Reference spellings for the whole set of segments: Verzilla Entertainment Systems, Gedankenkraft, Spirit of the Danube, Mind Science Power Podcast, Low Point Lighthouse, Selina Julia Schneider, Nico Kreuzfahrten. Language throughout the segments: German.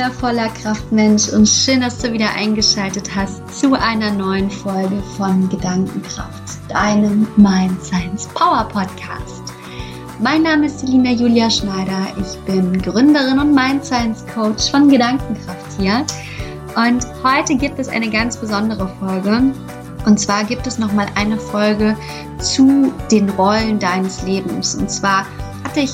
wundervoller Kraftmensch und schön, dass du wieder eingeschaltet hast zu einer neuen Folge von Gedankenkraft, deinem Mind Science Power Podcast. Mein Name ist Selina Julia Schneider, ich bin Gründerin und Mind Science Coach von Gedankenkraft hier und heute gibt es eine ganz besondere Folge. Und zwar gibt es nochmal eine Folge zu den Rollen deines Lebens. Und zwar hatte ich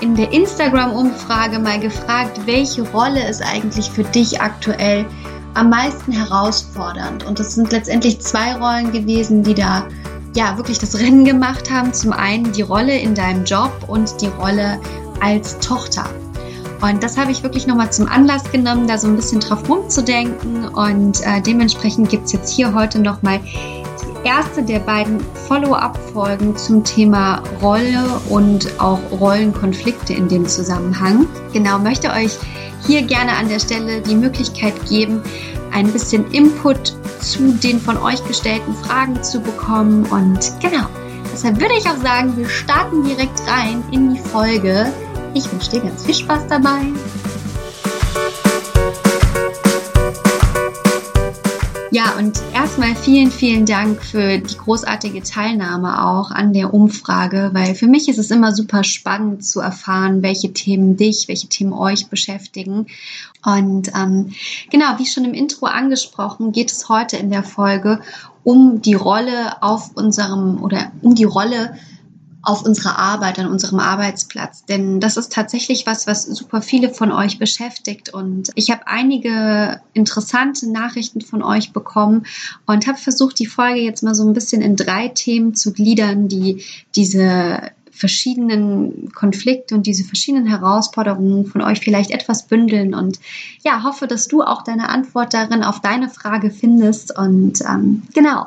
in der Instagram-Umfrage mal gefragt, welche Rolle ist eigentlich für dich aktuell am meisten herausfordernd? Und das sind letztendlich zwei Rollen gewesen, die da ja wirklich das Rennen gemacht haben. Zum einen die Rolle in deinem Job und die Rolle als Tochter. Und das habe ich wirklich nochmal zum Anlass genommen, da so ein bisschen drauf rumzudenken. Und dementsprechend gibt es jetzt hier heute nochmal die erste der beiden Follow-up-Folgen zum Thema Rolle und auch Rollenkonflikte in dem Zusammenhang. Genau, möchte euch hier gerne an der Stelle die Möglichkeit geben, ein bisschen Input zu den von euch gestellten Fragen zu bekommen. Und genau, deshalb würde ich auch sagen, wir starten direkt rein in die Folge. Ich wünsche dir ganz viel Spaß dabei. Ja, und erstmal vielen, vielen Dank für die großartige Teilnahme auch an der Umfrage, weil für mich ist es immer super spannend zu erfahren, welche Themen dich, welche Themen euch beschäftigen. Und genau, wie schon im Intro angesprochen, geht es heute in der Folge um die Rolle auf unserer Arbeit, an unserem Arbeitsplatz. Denn das ist tatsächlich was super viele von euch beschäftigt. Und ich habe einige interessante Nachrichten von euch bekommen und habe versucht, die Folge jetzt mal so ein bisschen in drei Themen zu gliedern, die diese verschiedenen Konflikte und diese verschiedenen Herausforderungen von euch vielleicht etwas bündeln. Und ja, hoffe, dass du auch deine Antwort darin auf deine Frage findest. Und genau.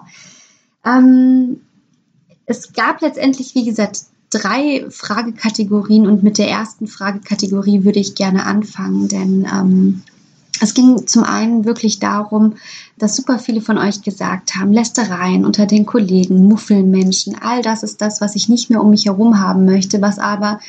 Es gab letztendlich, wie gesagt, drei Fragekategorien und mit der ersten Fragekategorie würde ich gerne anfangen, denn es ging zum einen wirklich darum, dass super viele von euch gesagt haben, Lästereien unter den Kollegen, Muffelmenschen, all das ist das, was ich nicht mehr um mich herum haben möchte, was aber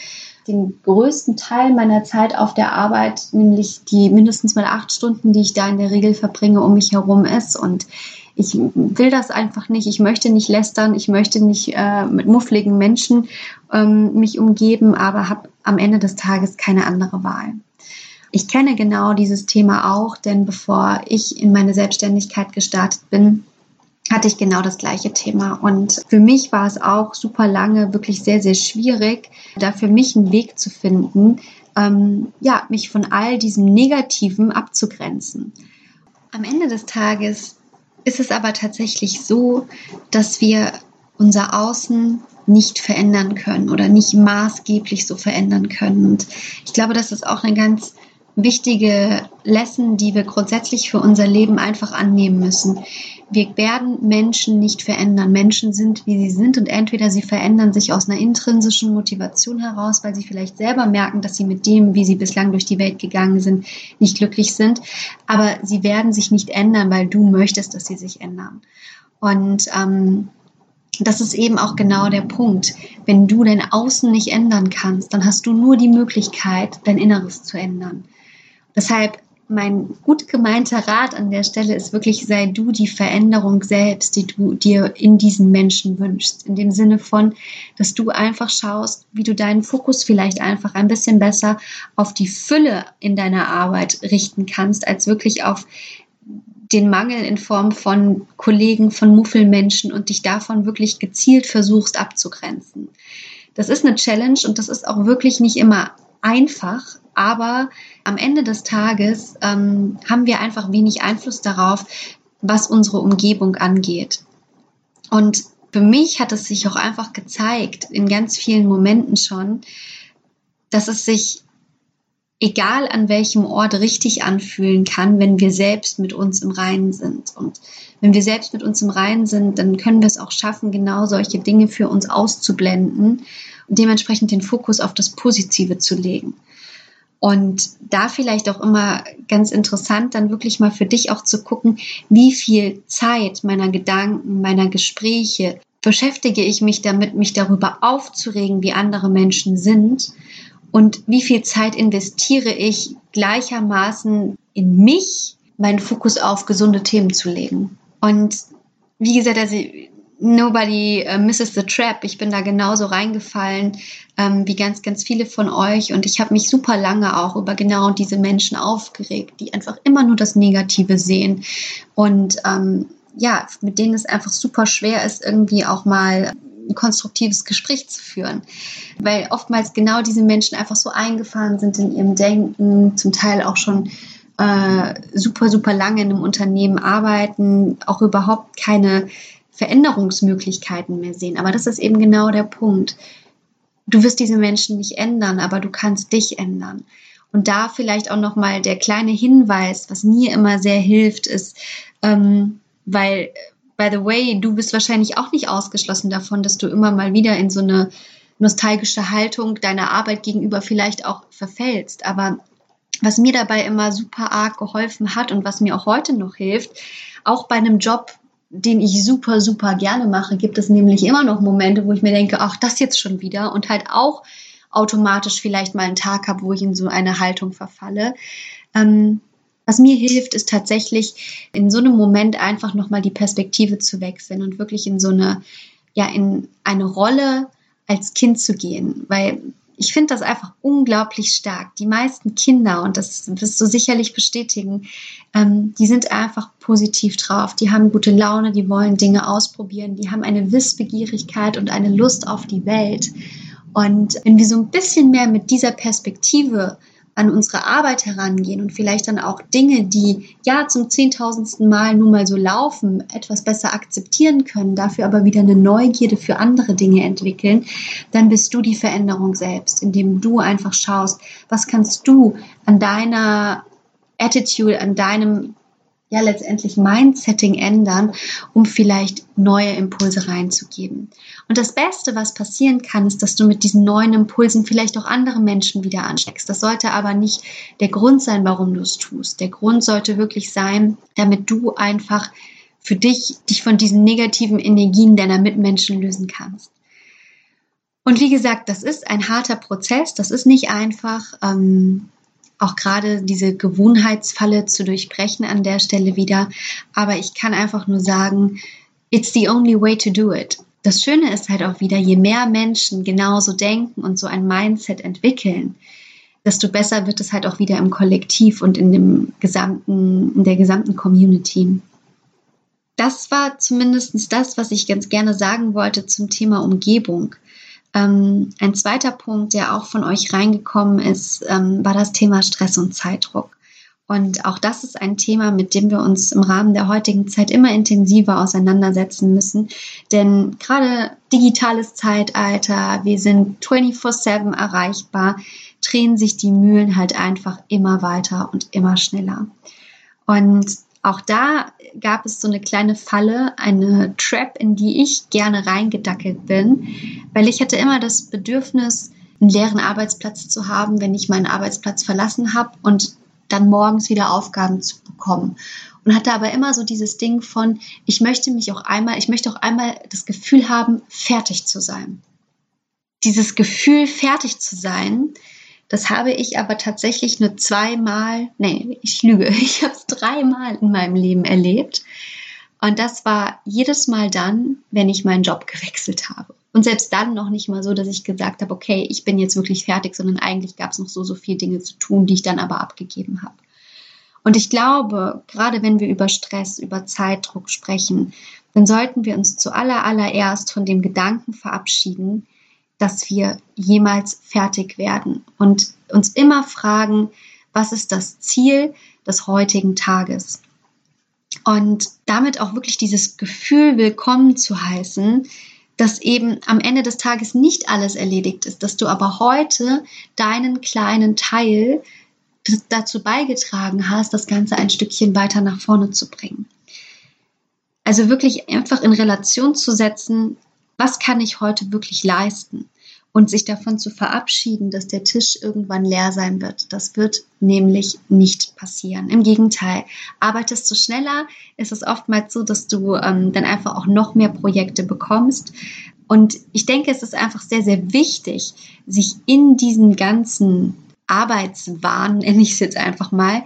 den größten Teil meiner Zeit auf der Arbeit, nämlich die mindestens mal 8 Stunden, die ich da in der Regel verbringe, um mich herum ist. Und ich will das einfach nicht, ich möchte nicht lästern, ich möchte nicht mit muffligen Menschen mich umgeben, aber habe am Ende des Tages keine andere Wahl. Ich kenne genau dieses Thema auch, denn bevor ich in meine Selbstständigkeit gestartet bin, hatte ich genau das gleiche Thema. Und für mich war es auch super lange wirklich sehr, sehr schwierig, da für mich einen Weg zu finden, mich von all diesem Negativen abzugrenzen. Am Ende des Tages ist es aber tatsächlich so, dass wir unser Außen nicht verändern können oder nicht maßgeblich so verändern können. Und ich glaube, das ist auch eine ganz wichtige Lesson, die wir grundsätzlich für unser Leben einfach annehmen müssen. Wir werden Menschen nicht verändern. Menschen sind, wie sie sind, und entweder sie verändern sich aus einer intrinsischen Motivation heraus, weil sie vielleicht selber merken, dass sie mit dem, wie sie bislang durch die Welt gegangen sind, nicht glücklich sind. Aber sie werden sich nicht ändern, weil du möchtest, dass sie sich ändern. Und das ist eben auch genau der Punkt. Wenn du dein Außen nicht ändern kannst, dann hast du nur die Möglichkeit, dein Inneres zu ändern. Deshalb mein gut gemeinter Rat an der Stelle ist wirklich, sei du die Veränderung selbst, die du dir in diesen Menschen wünschst. In dem Sinne von, dass du einfach schaust, wie du deinen Fokus vielleicht einfach ein bisschen besser auf die Fülle in deiner Arbeit richten kannst, als wirklich auf den Mangel in Form von Kollegen, von Muffelmenschen und dich davon wirklich gezielt versuchst abzugrenzen. Das ist eine Challenge und das ist auch wirklich nicht immer einfach, aber am Ende des Tages haben wir einfach wenig Einfluss darauf, was unsere Umgebung angeht. Und für mich hat es sich auch einfach gezeigt, in ganz vielen Momenten schon, dass es sich, egal an welchem Ort, richtig anfühlen kann, wenn wir selbst mit uns im Reinen sind. Und wenn wir selbst mit uns im Reinen sind, dann können wir es auch schaffen, genau solche Dinge für uns auszublenden und dementsprechend den Fokus auf das Positive zu legen. Und da vielleicht auch immer ganz interessant, dann wirklich mal für dich auch zu gucken, wie viel Zeit meiner Gedanken, meiner Gespräche beschäftige ich mich damit, mich darüber aufzuregen, wie andere Menschen sind, und wie viel Zeit investiere ich gleichermaßen in mich, meinen Fokus auf gesunde Themen zu legen. Und wie gesagt, also nobody misses the trap. Ich bin da genauso reingefallen wie ganz, ganz viele von euch. Und ich habe mich super lange auch über genau diese Menschen aufgeregt, die einfach immer nur das Negative sehen. Und mit denen es einfach super schwer ist, irgendwie auch mal ein konstruktives Gespräch zu führen. Weil oftmals genau diese Menschen einfach so eingefahren sind in ihrem Denken, zum Teil auch schon super, super lange in einem Unternehmen arbeiten, auch überhaupt keine Veränderungsmöglichkeiten mehr sehen. Aber das ist eben genau der Punkt. Du wirst diese Menschen nicht ändern, aber du kannst dich ändern. Und da vielleicht auch nochmal der kleine Hinweis, was mir immer sehr hilft, ist, weil, by the way, du bist wahrscheinlich auch nicht ausgeschlossen davon, dass du immer mal wieder in so eine nostalgische Haltung deiner Arbeit gegenüber vielleicht auch verfällst. Aber was mir dabei immer super arg geholfen hat und was mir auch heute noch hilft, auch bei einem Job, den ich super, super gerne mache, gibt es nämlich immer noch Momente, wo ich mir denke, ach, das jetzt schon wieder, und halt auch automatisch vielleicht mal einen Tag habe, wo ich in so eine Haltung verfalle. Was mir hilft, ist tatsächlich in so einem Moment einfach nochmal die Perspektive zu wechseln und wirklich in eine Rolle als Kind zu gehen, weil ich finde das einfach unglaublich stark. Die meisten Kinder, und das wirst du sicherlich bestätigen, die sind einfach positiv drauf. Die haben gute Laune, die wollen Dinge ausprobieren, die haben eine Wissbegierigkeit und eine Lust auf die Welt. Und wenn wir so ein bisschen mehr mit dieser Perspektive an unsere Arbeit herangehen und vielleicht dann auch Dinge, die ja zum 10.000. Mal nun mal so laufen, etwas besser akzeptieren können, dafür aber wieder eine Neugierde für andere Dinge entwickeln, dann bist du die Veränderung selbst, indem du einfach schaust, was kannst du an deiner Attitude, an deinem ja letztendlich Mindsetting ändern, um vielleicht neue Impulse reinzugeben. Und das Beste, was passieren kann, ist, dass du mit diesen neuen Impulsen vielleicht auch andere Menschen wieder ansteckst. Das sollte aber nicht der Grund sein, warum du es tust. Der Grund sollte wirklich sein, damit du einfach für dich von diesen negativen Energien deiner Mitmenschen lösen kannst. Und wie gesagt, das ist ein harter Prozess, das ist nicht einfach, auch gerade diese Gewohnheitsfalle zu durchbrechen an der Stelle wieder. Aber ich kann einfach nur sagen, it's the only way to do it. Das Schöne ist halt auch wieder, je mehr Menschen genauso denken und so ein Mindset entwickeln, desto besser wird es halt auch wieder im Kollektiv und in der gesamten Community. Das war zumindest das, was ich ganz gerne sagen wollte zum Thema Umgebung. Ein zweiter Punkt, der auch von euch reingekommen ist, war das Thema Stress und Zeitdruck. Und auch das ist ein Thema, mit dem wir uns im Rahmen der heutigen Zeit immer intensiver auseinandersetzen müssen. Denn gerade digitales Zeitalter, wir sind 24/7 erreichbar, drehen sich die Mühlen halt einfach immer weiter und immer schneller. Und auch da gab es so eine kleine Falle, eine Trap, in die ich gerne reingedackelt bin, weil ich hatte immer das Bedürfnis, einen leeren Arbeitsplatz zu haben, wenn ich meinen Arbeitsplatz verlassen habe und dann morgens wieder Aufgaben zu bekommen. Und hatte aber immer so dieses Ding von, ich möchte auch einmal das Gefühl haben, fertig zu sein. Dieses Gefühl, fertig zu sein, das habe ich aber tatsächlich nur ich habe es 3-mal in meinem Leben erlebt. Und das war jedes Mal dann, wenn ich meinen Job gewechselt habe. Und selbst dann noch nicht mal so, dass ich gesagt habe, okay, ich bin jetzt wirklich fertig, sondern eigentlich gab es noch so viele Dinge zu tun, die ich dann aber abgegeben habe. Und ich glaube, gerade wenn wir über Stress, über Zeitdruck sprechen, dann sollten wir uns zuallererst von dem Gedanken verabschieden, dass wir jemals fertig werden und uns immer fragen, was ist das Ziel des heutigen Tages? Und damit auch wirklich dieses Gefühl willkommen zu heißen, dass eben am Ende des Tages nicht alles erledigt ist, dass du aber heute deinen kleinen Teil dazu beigetragen hast, das Ganze ein Stückchen weiter nach vorne zu bringen. Also wirklich einfach in Relation zu setzen, was kann ich heute wirklich leisten? Und sich davon zu verabschieden, dass der Tisch irgendwann leer sein wird. Das wird nämlich nicht passieren. Im Gegenteil, arbeitest du schneller, ist es oftmals so, dass du dann einfach auch noch mehr Projekte bekommst. Und ich denke, es ist einfach sehr, sehr wichtig, sich in diesen ganzen Arbeitswahn, nenne ich es jetzt einfach mal,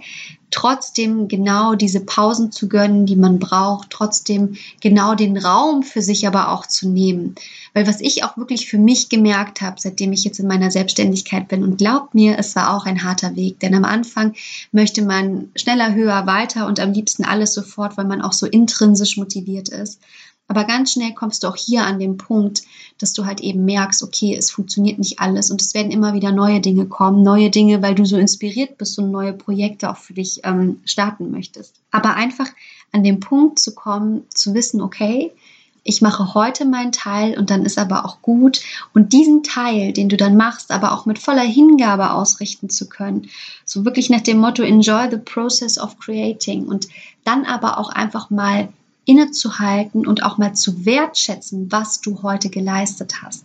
trotzdem genau diese Pausen zu gönnen, die man braucht, trotzdem genau den Raum für sich aber auch zu nehmen. Weil was ich auch wirklich für mich gemerkt habe, seitdem ich jetzt in meiner Selbstständigkeit bin, und glaubt mir, es war auch ein harter Weg, denn am Anfang möchte man schneller, höher, weiter und am liebsten alles sofort, weil man auch so intrinsisch motiviert ist. Aber ganz schnell kommst du auch hier an den Punkt, dass du halt eben merkst, okay, es funktioniert nicht alles und es werden immer wieder neue Dinge kommen, weil du so inspiriert bist und neue Projekte auch für dich starten möchtest. Aber einfach an den Punkt zu kommen, zu wissen, okay, ich mache heute meinen Teil und dann ist aber auch gut. Und diesen Teil, den du dann machst, aber auch mit voller Hingabe ausrichten zu können. So wirklich nach dem Motto, enjoy the process of creating. Und dann aber auch einfach mal innezuhalten und auch mal zu wertschätzen, was du heute geleistet hast.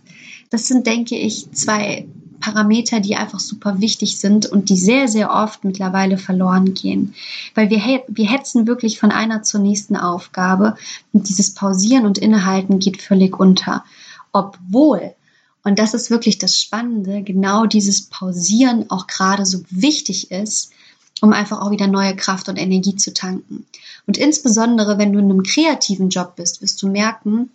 Das sind, denke ich, zwei Parameter, die einfach super wichtig sind und die sehr, sehr oft mittlerweile verloren gehen. Weil wir hetzen wirklich von einer zur nächsten Aufgabe und dieses Pausieren und Innehalten geht völlig unter. Obwohl, und das ist wirklich das Spannende, genau dieses Pausieren auch gerade so wichtig ist, um einfach auch wieder neue Kraft und Energie zu tanken. Und insbesondere, wenn du in einem kreativen Job bist, wirst du merken,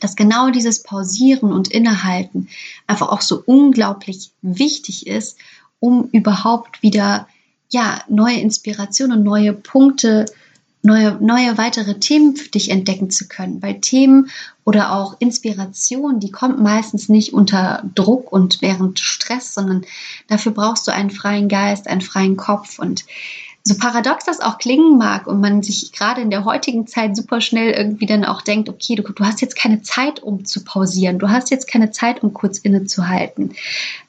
dass genau dieses Pausieren und Innehalten einfach auch so unglaublich wichtig ist, um überhaupt wieder neue Inspirationen und neue Punkte, neue weitere Themen für dich entdecken zu können. Weil Themen oder auch Inspiration, die kommt meistens nicht unter Druck und während Stress, sondern dafür brauchst du einen freien Geist, einen freien Kopf. Und so paradox das auch klingen mag und man sich gerade in der heutigen Zeit super schnell irgendwie dann auch denkt, okay, du hast jetzt keine Zeit, um zu pausieren, du hast jetzt keine Zeit, um kurz innezuhalten.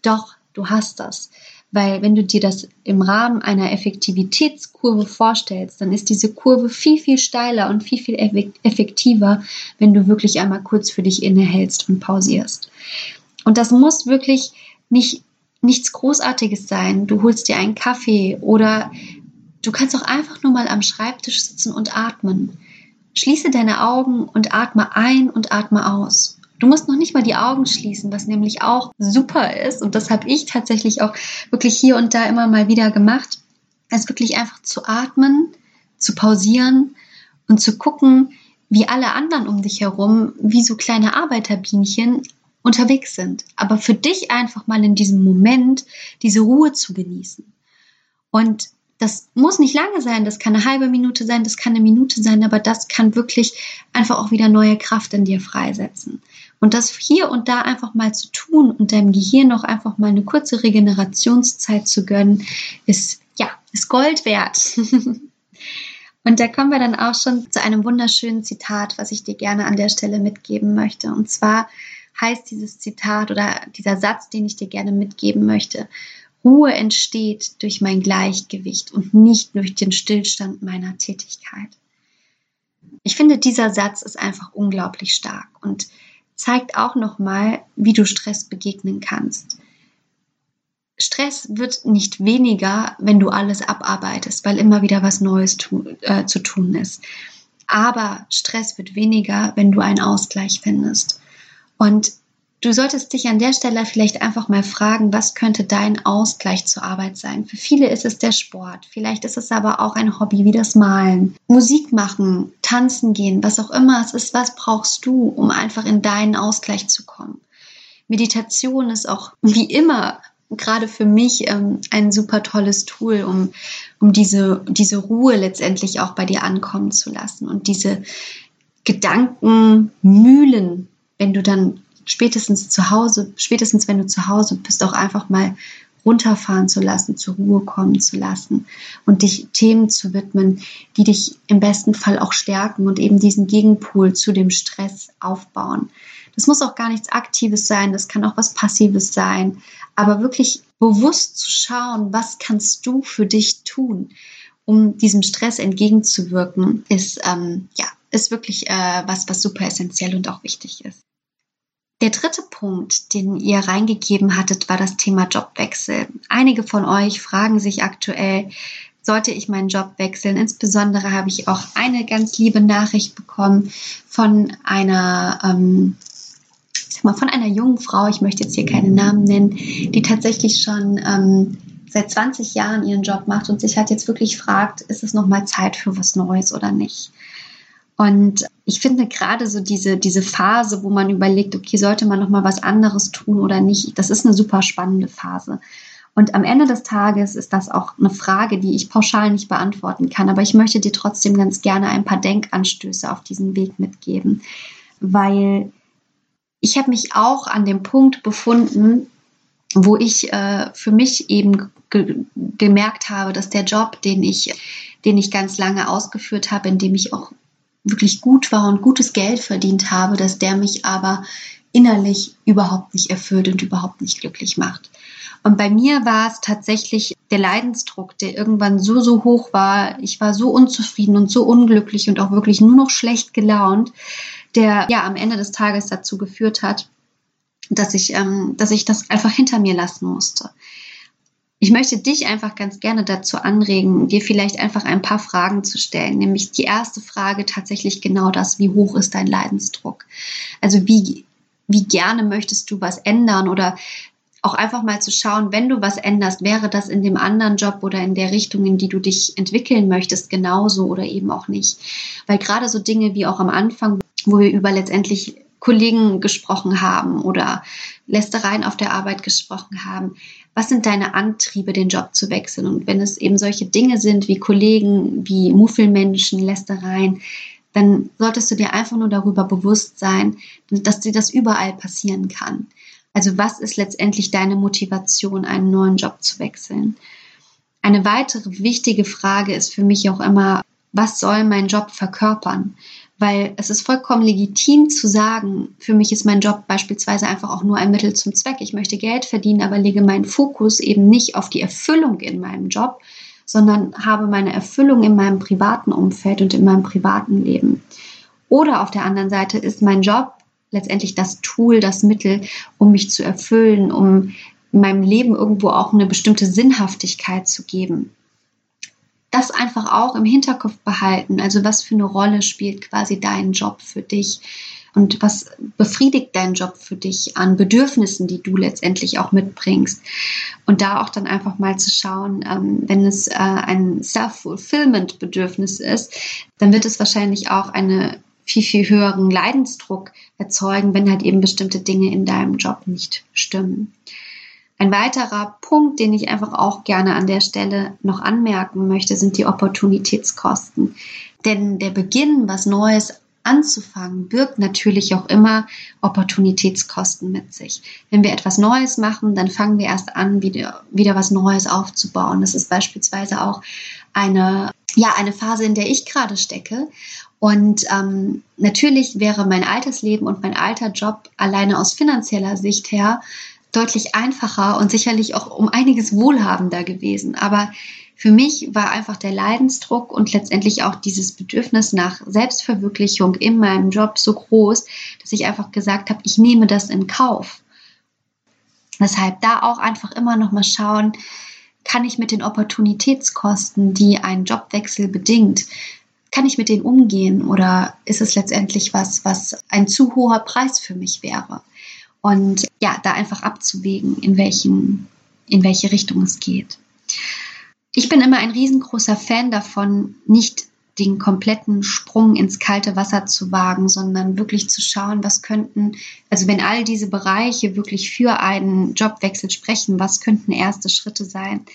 Doch, du hast das. Weil wenn du dir das im Rahmen einer Effektivitätskurve vorstellst, dann ist diese Kurve viel, viel steiler und viel, viel effektiver, wenn du wirklich einmal kurz für dich innehältst und pausierst. Und das muss wirklich nichts Großartiges sein. Du holst dir einen Kaffee oder du kannst auch einfach nur mal am Schreibtisch sitzen und atmen. Schließe deine Augen und atme ein und atme aus. Du musst noch nicht mal die Augen schließen, was nämlich auch super ist. Und das habe ich tatsächlich auch wirklich hier und da immer mal wieder gemacht. Es wirklich einfach zu atmen, zu pausieren und zu gucken, wie alle anderen um dich herum, wie so kleine Arbeiterbienchen unterwegs sind. Aber für dich einfach mal in diesem Moment diese Ruhe zu genießen. Und das muss nicht lange sein, das kann eine halbe Minute sein, das kann eine Minute sein, aber das kann wirklich einfach auch wieder neue Kraft in dir freisetzen. Und das hier und da einfach mal zu tun und deinem Gehirn noch einfach mal eine kurze Regenerationszeit zu gönnen, ist Gold wert. Und da kommen wir dann auch schon zu einem wunderschönen Zitat, was ich dir gerne an der Stelle mitgeben möchte. Und zwar heißt dieses Zitat oder dieser Satz, den ich dir gerne mitgeben möchte: Ruhe entsteht durch mein Gleichgewicht und nicht durch den Stillstand meiner Tätigkeit. Ich finde, dieser Satz ist einfach unglaublich stark und zeigt auch nochmal, wie du Stress begegnen kannst. Stress wird nicht weniger, wenn du alles abarbeitest, weil immer wieder was Neues zu tun ist. Aber Stress wird weniger, wenn du einen Ausgleich findest. Und du solltest dich an der Stelle vielleicht einfach mal fragen, was könnte dein Ausgleich zur Arbeit sein? Für viele ist es der Sport, vielleicht ist es aber auch ein Hobby wie das Malen, Musik machen, tanzen gehen, was auch immer es ist. Was brauchst du, um einfach in deinen Ausgleich zu kommen? Meditation ist auch wie immer gerade für mich ein super tolles Tool, um diese Ruhe letztendlich auch bei dir ankommen zu lassen und diese Gedankenmühlen, wenn du dann spätestens wenn du zu Hause bist, auch einfach mal runterfahren zu lassen, zur Ruhe kommen zu lassen und dich Themen zu widmen, die dich im besten Fall auch stärken und eben diesen Gegenpol zu dem Stress aufbauen. Das muss auch gar nichts Aktives sein, das kann auch was Passives sein, aber wirklich bewusst zu schauen, was kannst du für dich tun, um diesem Stress entgegenzuwirken, ist wirklich was super essentiell und auch wichtig ist. Der dritte Punkt, den ihr reingegeben hattet, war das Thema Jobwechsel. Einige von euch fragen sich aktuell, sollte ich meinen Job wechseln? Insbesondere habe ich auch eine ganz liebe Nachricht bekommen von einer mal, von einer jungen Frau, ich möchte jetzt hier keine Namen nennen, die tatsächlich schon seit 20 Jahren ihren Job macht und sich halt jetzt wirklich fragt, ist es nochmal Zeit für was Neues oder nicht? Und ich finde gerade so diese Phase, wo man überlegt, okay, sollte man nochmal was anderes tun oder nicht, das ist eine super spannende Phase. Und am Ende des Tages ist das auch eine Frage, die ich pauschal nicht beantworten kann. Aber ich möchte dir trotzdem ganz gerne ein paar Denkanstöße auf diesen Weg mitgeben. Weil ich habe mich auch an dem Punkt befunden, wo ich für mich eben gemerkt habe, dass der Job, den ich ganz lange ausgeführt habe, in dem ich auch wirklich gut war und gutes Geld verdient habe, dass der mich aber innerlich überhaupt nicht erfüllt und überhaupt nicht glücklich macht. Und bei mir war es tatsächlich der Leidensdruck, der irgendwann so hoch war. Ich war so unzufrieden und so unglücklich und auch wirklich nur noch schlecht gelaunt, der ja am Ende des Tages dazu geführt hat, dass ich das einfach hinter mir lassen musste. Ich möchte dich einfach ganz gerne dazu anregen, dir vielleicht einfach ein paar Fragen zu stellen. Nämlich die erste Frage tatsächlich genau das: Wie hoch ist dein Leidensdruck? Also wie gerne möchtest du was ändern oder auch einfach mal zu schauen, wenn du was änderst, wäre das in dem anderen Job oder in der Richtung, in die du dich entwickeln möchtest, genauso oder eben auch nicht. Weil gerade so Dinge wie auch am Anfang, wo wir über letztendlich Kollegen gesprochen haben oder Lästereien auf der Arbeit gesprochen haben, was sind deine Antriebe, den Job zu wechseln? Und wenn es eben solche Dinge sind wie Kollegen, wie Muffelmenschen, Lästereien, dann solltest du dir einfach nur darüber bewusst sein, dass dir das überall passieren kann. Also was ist letztendlich deine Motivation, einen neuen Job zu wechseln? Eine weitere wichtige Frage ist für mich auch immer, was soll mein Job verkörpern? Weil es ist vollkommen legitim zu sagen, für mich ist mein Job beispielsweise einfach auch nur ein Mittel zum Zweck. Ich möchte Geld verdienen, aber lege meinen Fokus eben nicht auf die Erfüllung in meinem Job, sondern habe meine Erfüllung in meinem privaten Umfeld und in meinem privaten Leben. Oder auf der anderen Seite ist mein Job letztendlich das Tool, das Mittel, um mich zu erfüllen, um meinem Leben irgendwo auch eine bestimmte Sinnhaftigkeit zu geben. Das einfach auch im Hinterkopf behalten, also was für eine Rolle spielt quasi dein Job für dich und was befriedigt dein Job für dich an Bedürfnissen, die du letztendlich auch mitbringst. Und da auch dann einfach mal zu schauen, wenn es ein Self-Fulfillment-Bedürfnis ist, dann wird es wahrscheinlich auch eine viel höheren Leidensdruck erzeugen, wenn halt eben bestimmte Dinge in deinem Job nicht stimmen. Ein weiterer Punkt, den ich einfach auch gerne an der Stelle noch anmerken möchte, sind die Opportunitätskosten. Denn der Beginn, was Neues anzufangen, birgt natürlich auch immer Opportunitätskosten mit sich. Wenn wir etwas Neues machen, dann fangen wir erst an, wieder was Neues aufzubauen. Das ist beispielsweise auch eine Phase, in der ich gerade stecke. Und natürlich wäre mein altes Leben und mein alter Job alleine aus finanzieller Sicht her deutlich einfacher und sicherlich auch um einiges wohlhabender gewesen. Aber für mich war einfach der Leidensdruck und letztendlich auch dieses Bedürfnis nach Selbstverwirklichung in meinem Job so groß, dass ich einfach gesagt habe, ich nehme das in Kauf. Deshalb da auch einfach immer noch mal schauen, kann ich mit den Opportunitätskosten, die ein Jobwechsel bedingt, kann ich mit denen umgehen oder ist es letztendlich was ein zu hoher Preis für mich wäre? Und ja, da einfach abzuwägen, in welche Richtung es geht. Ich bin immer ein riesengroßer Fan davon, nicht den kompletten Sprung ins kalte Wasser zu wagen, sondern wirklich zu schauen, wenn all diese Bereiche wirklich für einen Jobwechsel sprechen, was könnten erste Schritte sein,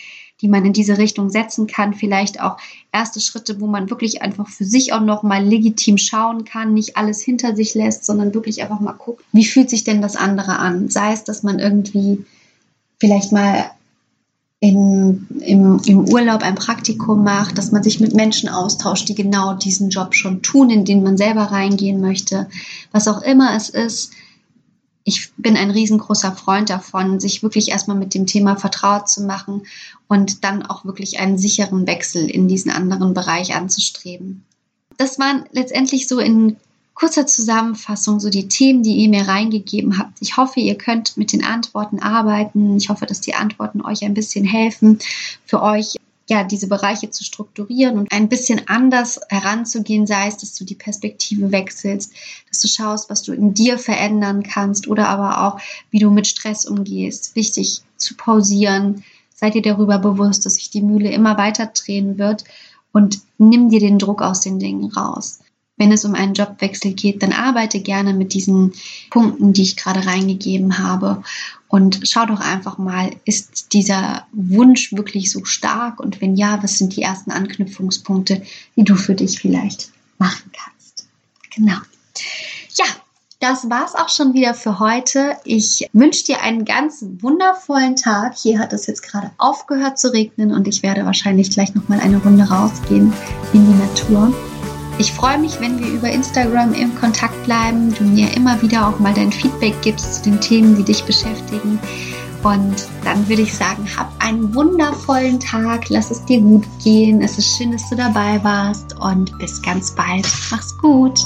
die man in diese Richtung setzen kann, vielleicht auch erste Schritte, wo man wirklich einfach für sich auch nochmal legitim schauen kann, nicht alles hinter sich lässt, sondern wirklich einfach mal guckt, wie fühlt sich denn das andere an? Sei es, dass man irgendwie vielleicht mal im Urlaub ein Praktikum macht, dass man sich mit Menschen austauscht, die genau diesen Job schon tun, in den man selber reingehen möchte, was auch immer es ist. Ich bin ein riesengroßer Freund davon, sich wirklich erstmal mit dem Thema vertraut zu machen und dann auch wirklich einen sicheren Wechsel in diesen anderen Bereich anzustreben. Das waren letztendlich so in kurzer Zusammenfassung so die Themen, die ihr mir reingegeben habt. Ich hoffe, ihr könnt mit den Antworten arbeiten. Ich hoffe, dass die Antworten euch ein bisschen helfen, für euch ja, diese Bereiche zu strukturieren und ein bisschen anders heranzugehen, sei es, dass du die Perspektive wechselst, dass du schaust, was du in dir verändern kannst oder aber auch, wie du mit Stress umgehst. Wichtig zu pausieren, sei dir darüber bewusst, dass sich die Mühle immer weiter drehen wird und nimm dir den Druck aus den Dingen raus. Wenn es um einen Jobwechsel geht, dann arbeite gerne mit diesen Punkten, die ich gerade reingegeben habe. Und schau doch einfach mal, ist dieser Wunsch wirklich so stark? Und wenn ja, was sind die ersten Anknüpfungspunkte, die du für dich vielleicht machen kannst? Genau. Ja, das war's auch schon wieder für heute. Ich wünsche dir einen ganz wundervollen Tag. Hier hat es jetzt gerade aufgehört zu regnen und ich werde wahrscheinlich gleich nochmal eine Runde rausgehen in die Natur. Ich freue mich, wenn wir über Instagram im Kontakt bleiben, du mir immer wieder auch mal dein Feedback gibst zu den Themen, die dich beschäftigen. Und dann würde ich sagen, hab einen wundervollen Tag, lass es dir gut gehen, es ist schön, dass du dabei warst und bis ganz bald. Mach's gut!